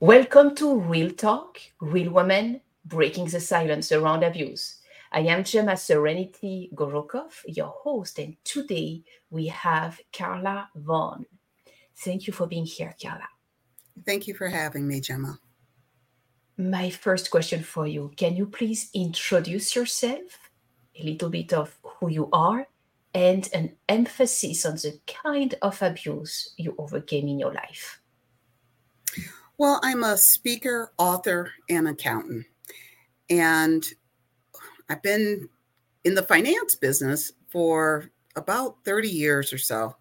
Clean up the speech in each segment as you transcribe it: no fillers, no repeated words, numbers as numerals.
Welcome to Real Talk, Real Women, Breaking the Silence Around Abuse. I am Gemma Serenity Gorokhoff, your host, and today we have Carla Vaughn. Thank you for being here, Carla. Thank you for having me, Gemma. My first question for you, can you please introduce yourself, a little bit of who you are, and an emphasis on the kind of abuse you overcame in your life? Well, I'm a speaker, author, and accountant. And I've been in the finance business for about 30 years or so.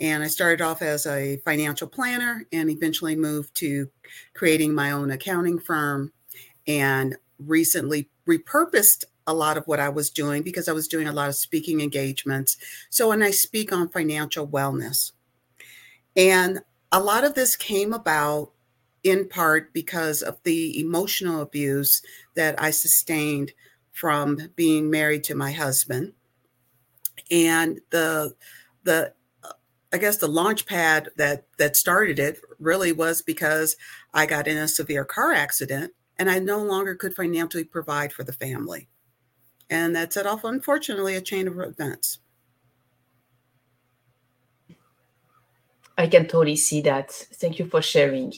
And I started off as a financial planner and eventually moved to creating my own accounting firm, and recently repurposed a lot of what I was doing because I was doing a lot of speaking engagements. So, and I speak on financial wellness. And a lot of this came about in part because of the emotional abuse that I sustained from being married to my husband. And the launch pad that started it really was because I got in a severe car accident and I no longer could financially provide for the family. And that set off, unfortunately, a chain of events. I can totally see that. Thank you for sharing.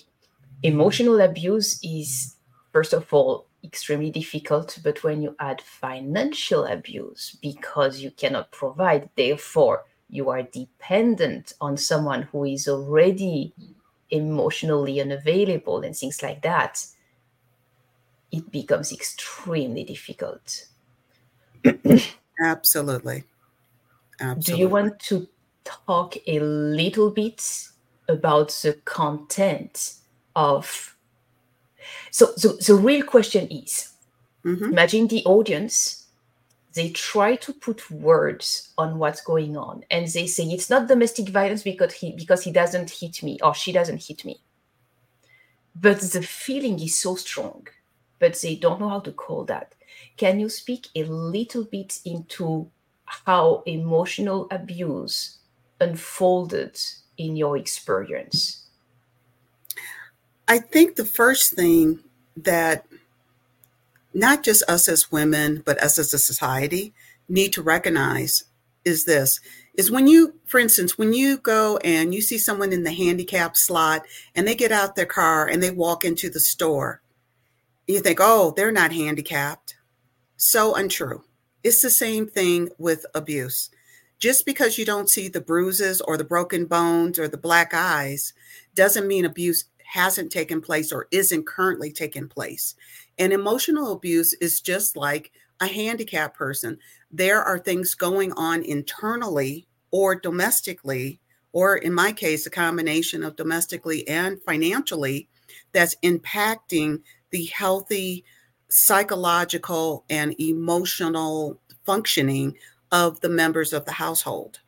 Emotional abuse is, first of all, extremely difficult, but when you add financial abuse, because you cannot provide, therefore you are dependent on someone who is already emotionally unavailable and things like that, it becomes extremely difficult. Absolutely. Absolutely. Do you want to talk a little bit about the content of... So the real question is, Imagine the audience, they try to put words on what's going on and they say, it's not domestic violence because he doesn't hit me or she doesn't hit me. But the feeling is so strong, but they don't know how to call that. Can you speak a little bit into how emotional abuse unfolded in your experience? I think the first thing that not just us as women, but us as a society need to recognize is this, is when you, for instance, when you go and you see someone in the handicap slot and they get out their car and they walk into the store, you think, oh, they're not handicapped. So untrue. It's the same thing with abuse. Just because you don't see the bruises or the broken bones or the black eyes doesn't mean abuse hasn't taken place or isn't currently taking place. And emotional abuse is just like a handicapped person. There are things going on internally or domestically, or in my case, a combination of domestically and financially, that's impacting the healthy psychological and emotional functioning of the members of the household.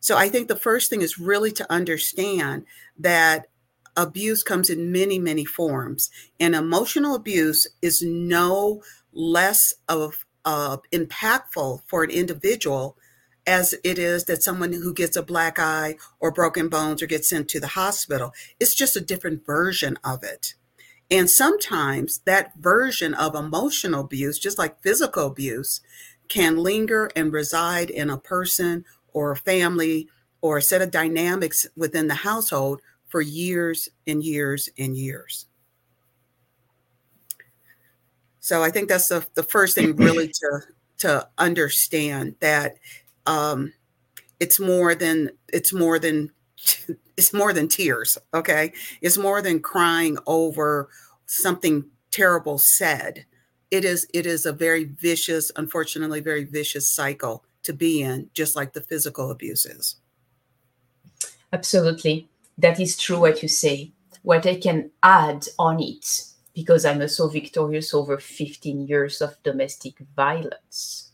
So I think the first thing is really to understand that abuse comes in many, many forms, and emotional abuse is no less of impactful for an individual as it is that someone who gets a black eye or broken bones or gets sent to the hospital. It's just a different version of it. And sometimes that version of emotional abuse, just like physical abuse, can linger and reside in a person or a family or a set of dynamics within the household for years and years and years. So I think that's the first thing really to understand, that it's more than tears, okay? It's more than crying over something terrible said. It is a very vicious, unfortunately, very vicious cycle to be in, just like the physical abuse is. Absolutely. That is true what you say. What I can add on it, because I'm also victorious over 15 years of domestic violence.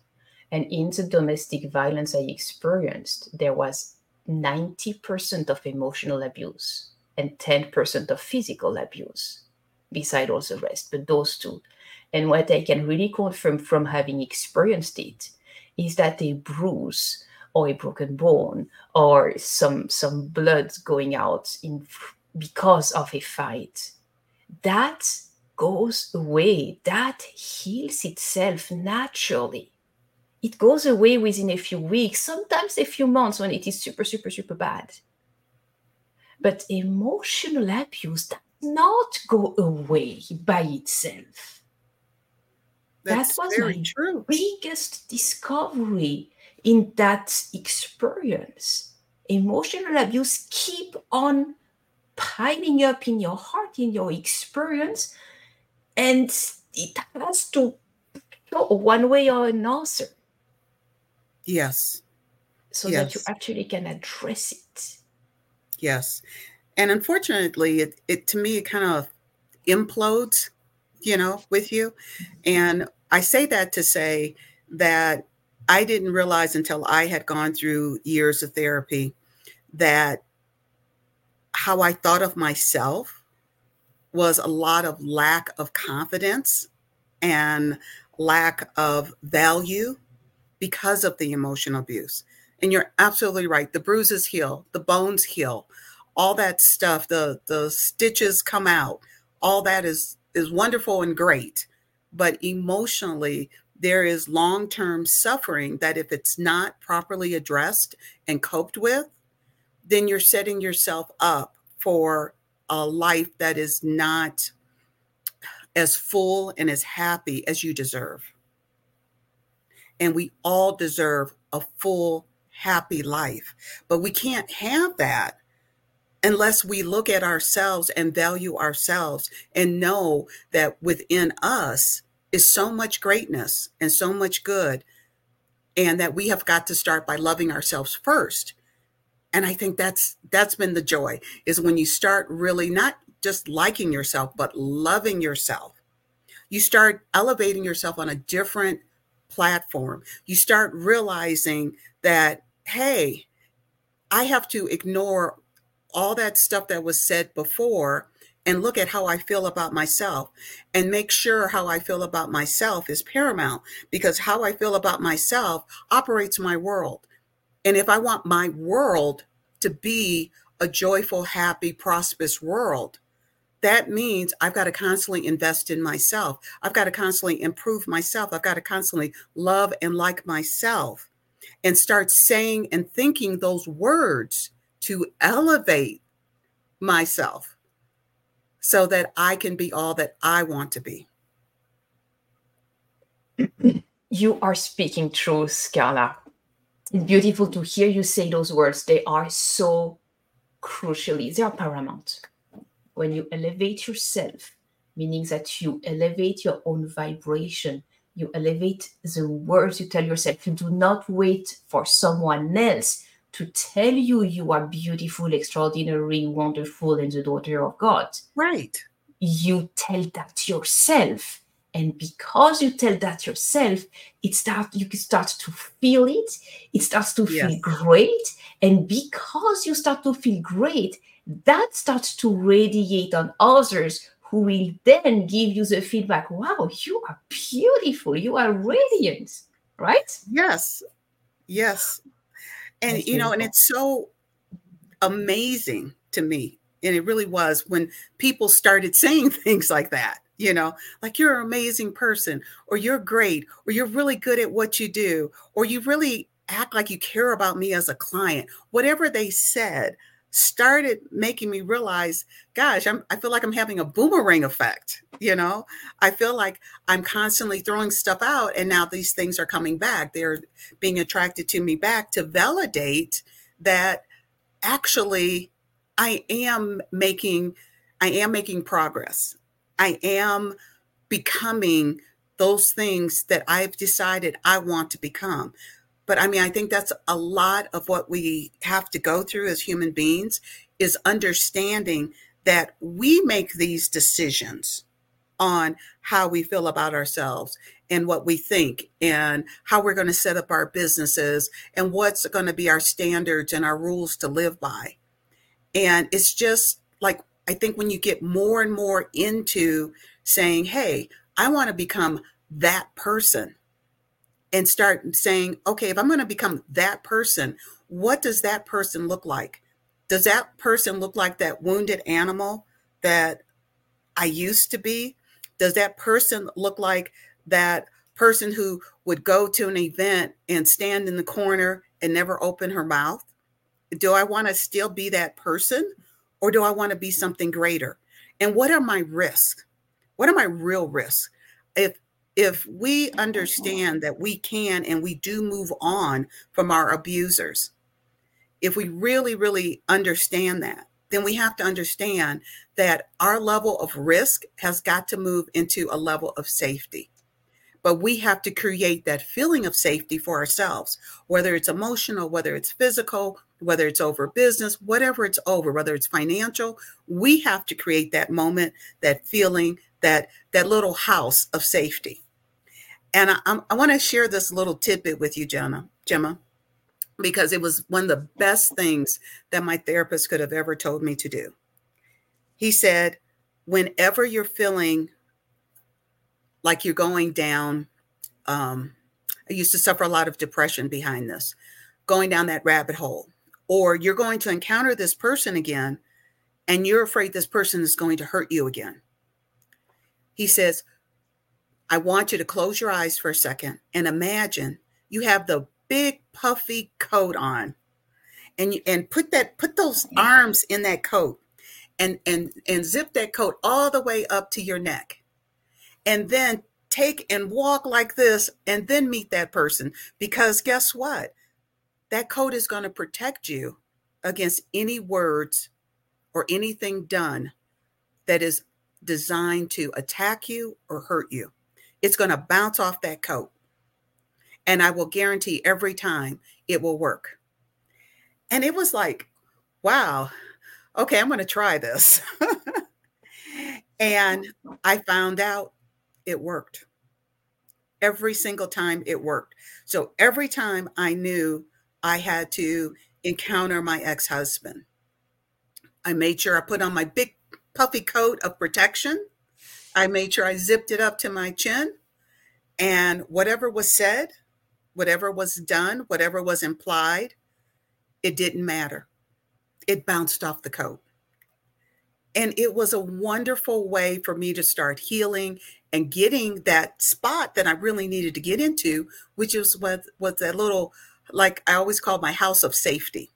And in the domestic violence I experienced, there was 90% of emotional abuse and 10% of physical abuse, beside all the rest, but those two. And what I can really confirm from having experienced it is that a bruise or a broken bone or some blood going out because of a fight that goes away. That heals itself naturally. It goes away within a few weeks, sometimes a few months when it is super, super, super bad. But emotional abuse does not go away by itself. That was my true. Biggest discovery in that experience. Emotional abuse keep on piling up in your heart, in your experience, and it has to go one way or another. Yes. So yes. That you actually can address it. Yes. And unfortunately, it to me, it kind of implodes, with you. And I say that to say that I didn't realize until I had gone through years of therapy that how I thought of myself was a lot of lack of confidence and lack of value because of the emotional abuse. And you're absolutely right. The bruises heal, the bones heal, all that stuff, the stitches come out. All that is wonderful and great. But emotionally, there is long-term suffering that if it's not properly addressed and coped with, then you're setting yourself up for a life that is not as full and as happy as you deserve. And we all deserve a full, happy life. But we can't have that unless we look at ourselves and value ourselves and know that within us is so much greatness and so much good, and that we have got to start by loving ourselves first. And I think that's been the joy, is when you start really not just liking yourself, but loving yourself, you start elevating yourself on a different platform. You start realizing that, hey, I have to ignore all that stuff that was said before and look at how I feel about myself, and make sure how I feel about myself is paramount, because how I feel about myself operates my world. And if I want my world to be a joyful, happy, prosperous world, that means I've got to constantly invest in myself. I've got to constantly improve myself. I've got to constantly love and like myself, and start saying and thinking those words to elevate myself so that I can be all that I want to be. You are speaking truth, Carla. It's beautiful to hear you say those words. They are so crucially, they are paramount. When you elevate yourself, meaning that you elevate your own vibration, you elevate the words you tell yourself. You do not wait for someone else to tell you you are beautiful, extraordinary, wonderful, and the daughter of God. Right. You tell that yourself. And because you tell that yourself, you start to feel it. It starts to feel great. And because you start to feel great, that starts to radiate on others, who will then give you the feedback. Wow, you are beautiful. You are radiant, right? Yes. Yes. And, that's beautiful. And it's so amazing to me. And it really was when people started saying things like that. Like, you're an amazing person, or you're great, or you're really good at what you do, or you really act like you care about me as a client. Whatever they said started making me realize, gosh, I feel like I'm having a boomerang effect. I feel like I'm constantly throwing stuff out, and now these things are coming back. They're being attracted to me back to validate that actually I am making progress. I am becoming those things that I've decided I want to become. But I think that's a lot of what we have to go through as human beings, is understanding that we make these decisions on how we feel about ourselves and what we think and how we're going to set up our businesses and what's going to be our standards and our rules to live by. And it's just like, I think when you get more and more into saying, hey, I want to become that person, and start saying, okay, if I'm going to become that person, what does that person look like? Does that person look like that wounded animal that I used to be? Does that person look like that person who would go to an event and stand in the corner and never open her mouth? Do I want to still be that person, or do I want to be something greater? And what are my risks? What are my real risks? If we understand that we can and we do move on from our abusers, if we really, really understand that, then we have to understand that our level of risk has got to move into a level of safety. But we have to create that feeling of safety for ourselves, whether it's emotional, whether it's physical, whether it's over business, whatever it's over, whether it's financial, we have to create that moment, that feeling, that little house of safety. And I want to share this little tidbit with you, Gemma, because it was one of the best things that my therapist could have ever told me to do. He said, whenever you're feeling like you're going down, I used to suffer a lot of depression behind this, going down that rabbit hole, or you're going to encounter this person again, and you're afraid this person is going to hurt you again. He says, I want you to close your eyes for a second and imagine you have the big puffy coat on, and put those arms in that coat and zip that coat all the way up to your neck. And then take and walk like this and then meet that person, because guess what? That coat is going to protect you against any words or anything done that is designed to attack you or hurt you. It's going to bounce off that coat. And I will guarantee every time it will work. And it was like, wow, okay, I'm going to try this. And I found out it worked. Every single time it worked. So every time I knew I had to encounter my ex-husband, I made sure I put on my big puffy coat of protection. I made sure I zipped it up to my chin, and whatever was said, whatever was done, whatever was implied, it didn't matter. It bounced off the coat. And it was a wonderful way for me to start healing and getting that spot that I really needed to get into, which is was that little, like I always call my house of safety.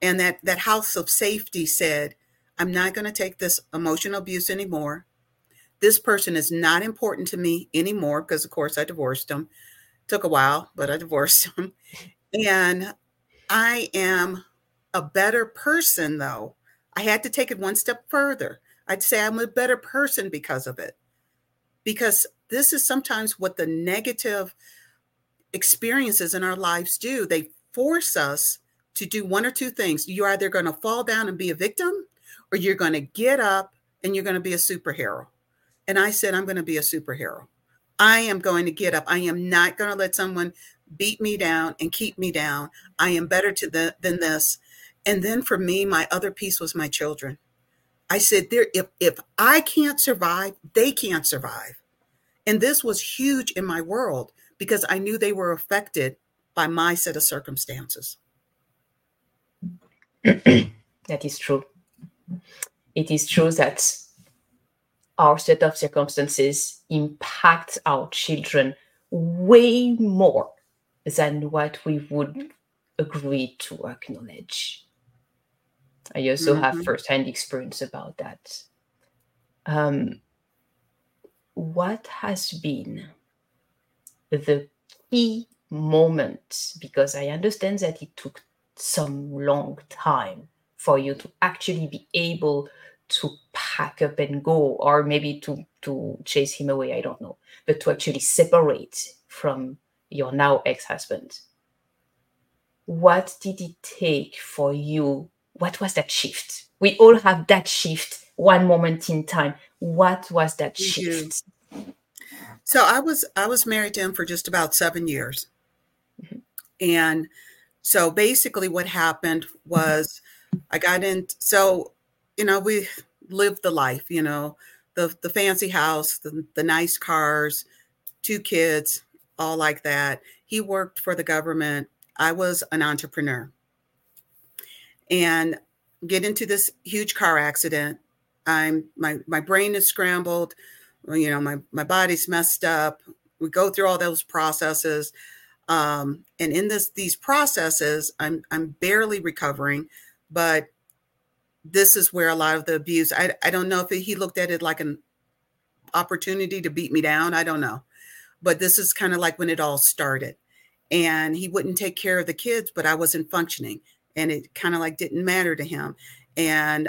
And that house of safety said, I'm not going to take this emotional abuse anymore. This person is not important to me anymore, because of course I divorced him. Took a while, but I divorced him. And I am a better person, though. I had to take it one step further. I'd say I'm a better person because of it. Because this is sometimes what the negative experiences in our lives do. They force us to do one or two things. You're either going to fall down and be a victim, or you're going to get up and you're going to be a superhero. And I said, I'm going to be a superhero. I am going to get up. I am not going to let someone beat me down and keep me down. I am better than this. And then for me, my other piece was my children. I said, if I can't survive, they can't survive. And this was huge in my world, because I knew they were affected by my set of circumstances. That is true. It is true that our set of circumstances impact our children way more than what we would agree to acknowledge. I also have firsthand experience about that. What has been the key moment? Because I understand that it took some long time for you to actually be able to pack up and go, or maybe to chase him away, I don't know, but to actually separate from your now ex-husband. What did it take for you? What was that shift? We all have that shift one moment in time. What was that shift? So I was married to him for just about 7 years. Mm-hmm. And so basically what happened was I got in. So, we lived the life, the fancy house, the nice cars, 2 kids, all like that. He worked for the government. I was an entrepreneur, and get into this huge car accident, I'm my brain is scrambled, you know, my body's messed up. We go through all those processes. And in these processes, I'm barely recovering, but this is where a lot of the abuse, I don't know if he looked at it like an opportunity to beat me down. I don't know. But this is kind of like when it all started, and he wouldn't take care of the kids, but I wasn't functioning, and it kind of like didn't matter to him. And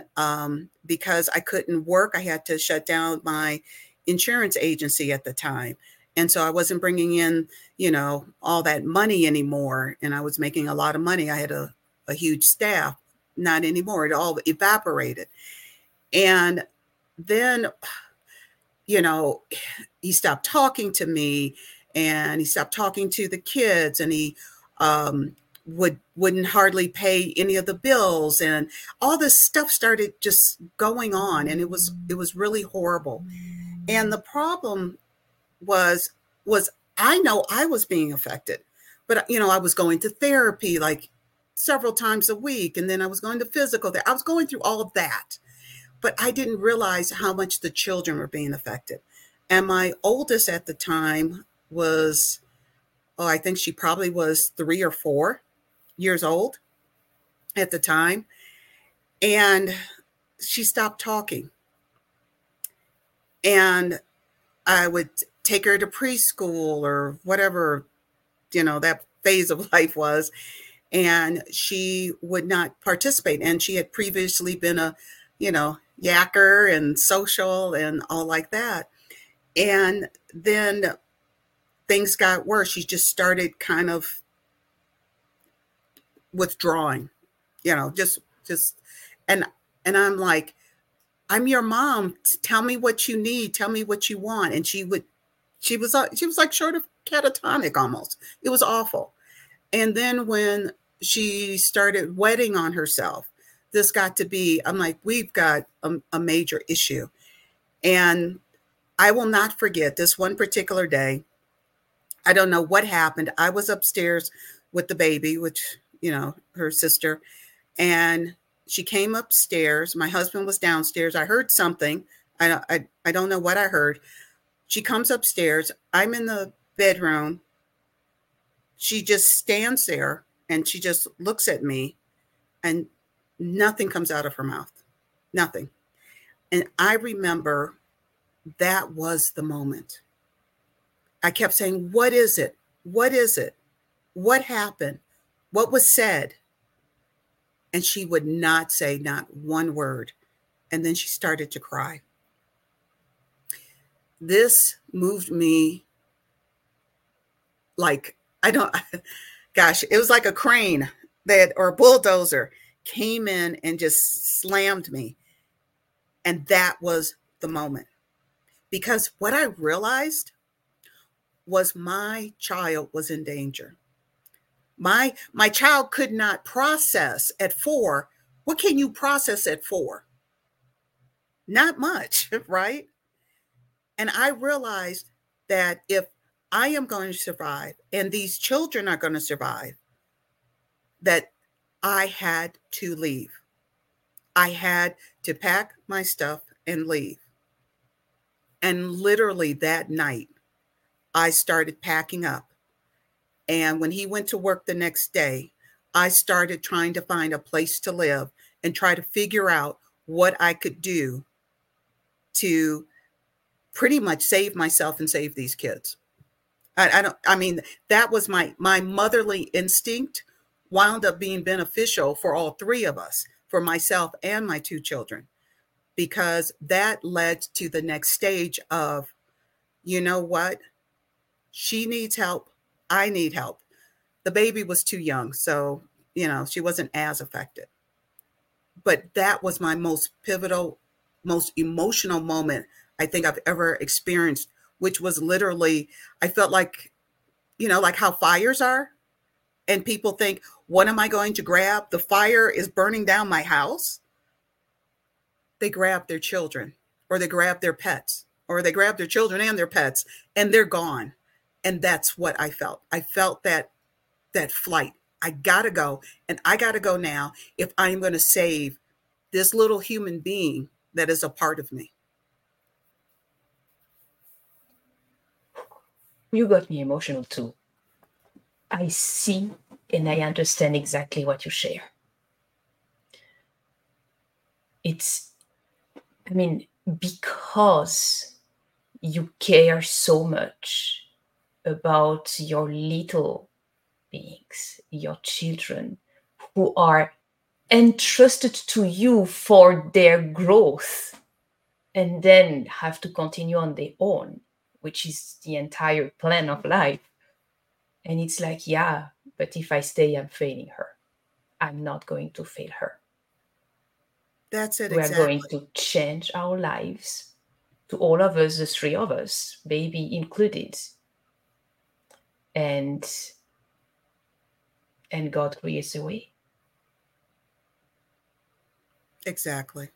because I couldn't work, I had to shut down my insurance agency at the time. And so I wasn't bringing in, you know, all that money anymore. And I was making a lot of money. I had a huge staff, not anymore. It all evaporated. And then, you know, he stopped talking to me, and he stopped talking to the kids, and he wouldn't hardly pay any of the bills, and all this stuff started just going on, and it was really horrible. And the problem was I know I was being affected, but you know, I was going to therapy like several times a week, and then I was going to physical therapy. I was going through all of that, but I didn't realize how much the children were being affected. And my oldest at the time was, I think she probably was 3 or 4 years old at the time. And she stopped talking. And I would take her to preschool or whatever, you know, that phase of life was. And she would not participate. And she had previously been a, you know, yacker and social and all like that. And then things got worse. She just started kind of withdrawing, you know, just, and I'm like, I'm your mom. Tell me what you need. Tell me what you want. And she was like short of catatonic almost. It was awful. And then when she started wetting on herself, this got to be, I'm like, we've got a major issue. And I will not forget this one particular day. I don't know what happened. I was upstairs with the baby, which, you know, her sister, and she came upstairs. My husband was downstairs. I heard something. I don't know what I heard. She comes upstairs. I'm in the bedroom. She just stands there, and she just looks at me, and nothing comes out of her mouth. Nothing. And I remember that was the moment. I kept saying, what is it? What is it? What happened? What was said? And she would not say not one word. And then she started to cry. This moved me like, it was like a crane or a bulldozer came in and just slammed me. And that was the moment. Because what I realized was my child was in danger. My child could not process at 4. What can you process at 4? Not much, right? And I realized that if I am going to survive and these children are going to survive, that I had to leave. I had to pack my stuff and leave. And literally that night, I started packing up. And when he went to work the next day, I started trying to find a place to live and try to figure out what I could do to pretty much save myself and save these kids. That was my motherly instinct wound up being beneficial for all three of us, for myself and my 2 children, because that led to the next stage of, you know what? She needs help. I need help. The baby was too young, so, you know, she wasn't as affected. But that was my most pivotal, most emotional moment I think I've ever experienced, which was literally, I felt like, you know, like how fires are. And people think, what am I going to grab? The fire is burning down my house. They grab their children, or they grab their pets, or they grab their children and their pets, and they're gone. And that's what I felt. I felt that flight. I gotta go, and I gotta go now if I'm gonna save this little human being that is a part of me. You got me emotional too. I see and I understand exactly what you share. Because you care so much about your little beings, your children, who are entrusted to you for their growth and then have to continue on their own, which is the entire plan of life. And it's like, yeah, but if I stay, I'm failing her. I'm not going to fail her. That's it. We're going to change our lives, to all of us, the three of us, baby included. And God creates a way. Exactly.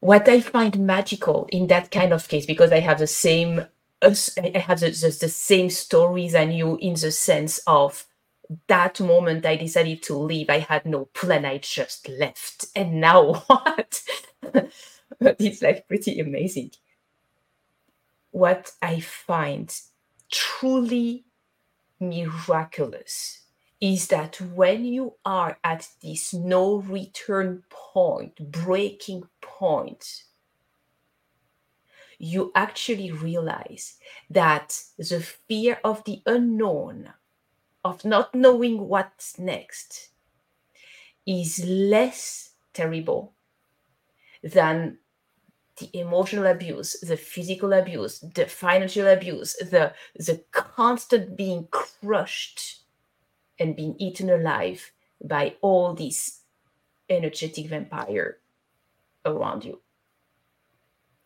What I find magical in that kind of case, because I have the same stories I knew, in the sense of that moment I decided to leave, I had no plan, I just left. And now what? But it's like pretty amazing. What I find truly miraculous is that when you are at this no return point, breaking point, you actually realize that the fear of the unknown, of not knowing what's next, is less terrible than the emotional abuse, the physical abuse, the financial abuse, the constant being crushed and being eaten alive by all these energetic vampire around you.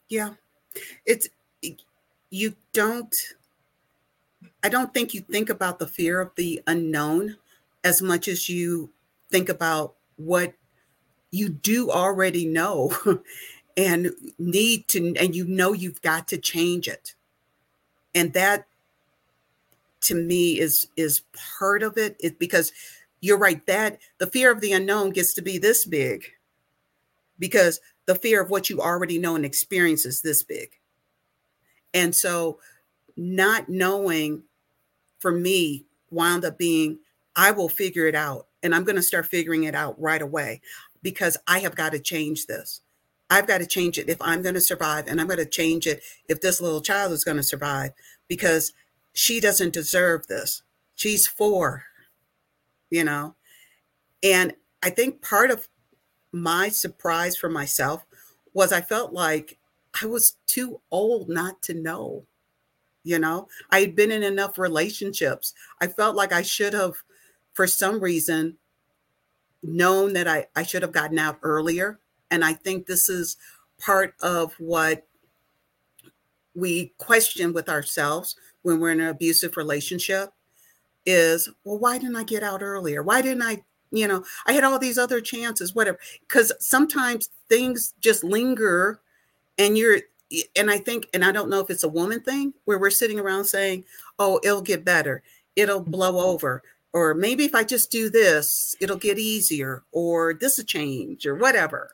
Yeah. I don't think you think about the fear of the unknown as much as you think about what you do already know and need to, and you know you've got to change it. And that, to me, is part of it. It's because you're right, that the fear of the unknown gets to be this big because the fear of what you already know and experience is this big. And so not knowing, for me, wound up being, I will figure it out. And I'm going to start figuring it out right away because I have got to change this. I've got to change it if I'm going to survive. And I'm going to change it if this little child is going to survive, because she doesn't deserve this. She's 4, And I think part of my surprise for myself was I felt like I was too old not to know. I had been in enough relationships. I felt like I should have, for some reason, known that I should have gotten out earlier. And I think this is part of what we question with ourselves when we're in an abusive relationship is, well, why didn't I get out earlier? Why didn't I, I had all these other chances, whatever. Because sometimes things just linger and I don't know if it's a woman thing where we're sitting around saying, oh, it'll get better. It'll blow over. Or maybe if I just do this, it'll get easier, or this will change, or whatever.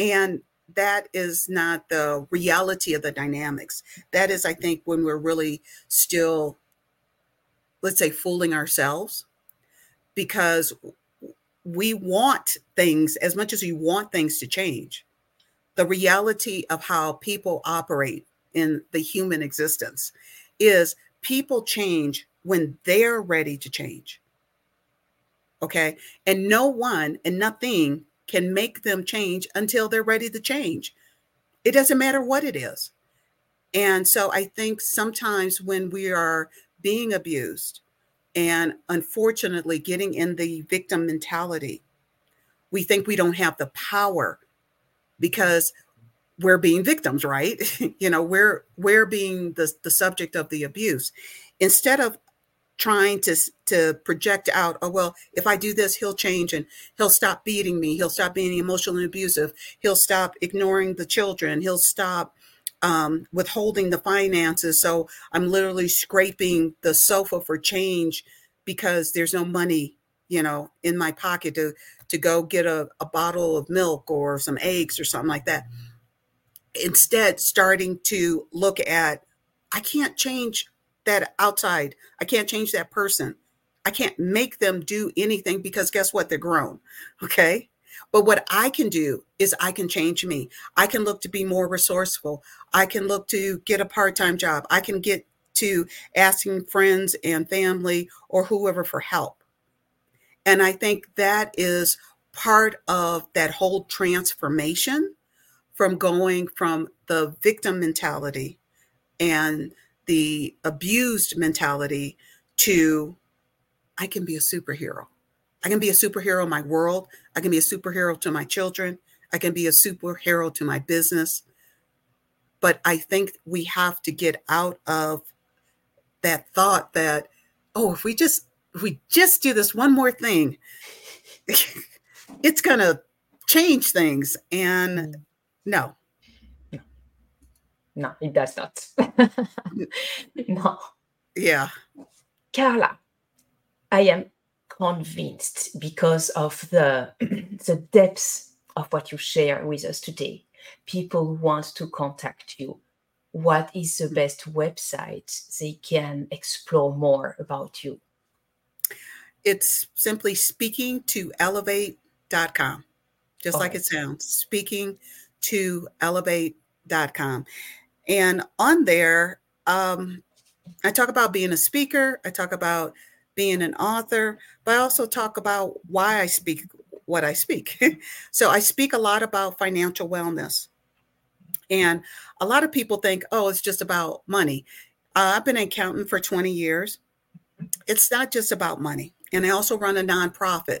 And that is not the reality of the dynamics. That is, I think, when we're really still, let's say, fooling ourselves, because we want things as much as you want things to change. The reality of how people operate in the human existence is people change when they're ready to change. Okay. And no one and nothing can make them change until they're ready to change. It doesn't matter what it is. And so I think sometimes when we are being abused and unfortunately getting in the victim mentality, we think we don't have the power because we're being victims, right? We're being the subject of the abuse, instead of trying to project out, oh, well, if I do this, he'll change and he'll stop beating me. He'll stop being emotionally abusive. He'll stop ignoring the children. He'll stop withholding the finances. So I'm literally scraping the sofa for change because there's no money, you know, in my pocket to go get a bottle of milk or some eggs or something like that. Instead, starting to look at, I can't change that outside. I can't change that person. I can't make them do anything because guess what? They're grown. Okay. But what I can do is I can change me. I can look to be more resourceful. I can look to get a part-time job. I can get to asking friends and family or whoever for help. And I think that is part of that whole transformation from going from the victim mentality and the abused mentality to I can be a superhero. I can be a superhero in my world. I can be a superhero to my children. I can be a superhero to my business. But I think we have to get out of that thought that, oh, if we just do this one more thing, it's going to change things. And no, it does not. No. Yeah. Carla, I am convinced because of the depths of what you share with us today. People want to contact you. What is the best website they can explore more about you? It's simply speakingtoelevate.com, just like it sounds, speakingtoelevate.com. And on there, I talk about being a speaker. I talk about being an author, but I also talk about why I speak what I speak. So I speak a lot about financial wellness. And a lot of people think, oh, it's just about money. I've been an accountant for 20 years. It's not just about money. And I also run a nonprofit.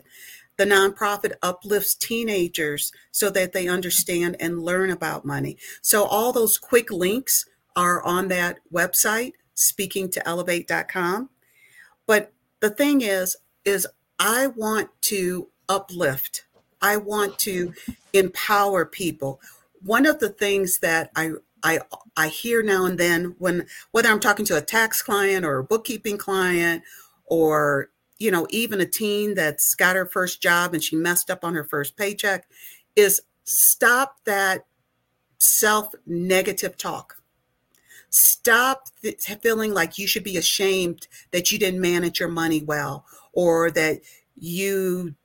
The nonprofit uplifts teenagers so that they understand and learn about money. So all those quick links are on that website, speakingtoelevate.com. But the thing is I want to uplift. I want to empower people. One of the things that I hear now and then, when whether I'm talking to a tax client or a bookkeeping client, or you know, even a teen that's got her first job and she messed up on her first paycheck, is stop that self-negative talk. Stop feeling like you should be ashamed that you didn't manage your money well, or that you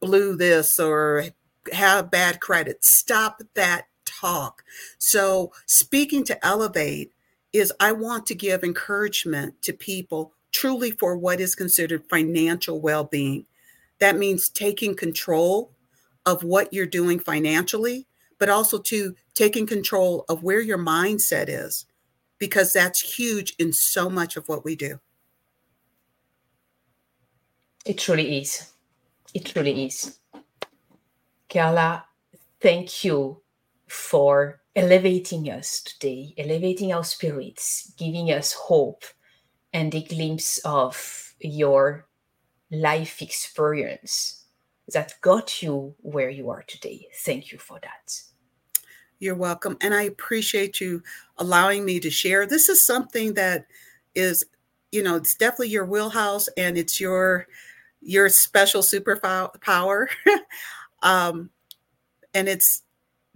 blew this or have bad credit. Stop that talk. So Speaking to Elevate is I want to give encouragement to people truly for what is considered financial well-being. That means taking control of what you're doing financially, but also to taking control of where your mindset is, because that's huge in so much of what we do. It truly is. It truly is. Carla, thank you for elevating us today, elevating our spirits, giving us hope and a glimpse of your life experience that got you where you are today. Thank you for that. You're welcome. And I appreciate you allowing me to share. This is something that is, you know, it's definitely your wheelhouse and it's your special superpower. And it's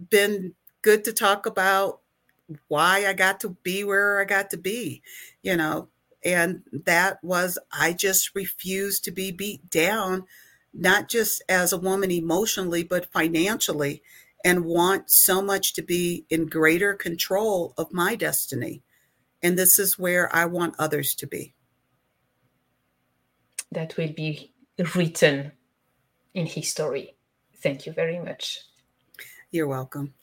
been good to talk about why I got to be where I got to be, you know, and that was, I just refused to be beat down, not just as a woman emotionally, but financially, and want so much to be in greater control of my destiny. And this is where I want others to be. That will be written in history. Thank you very much. You're welcome.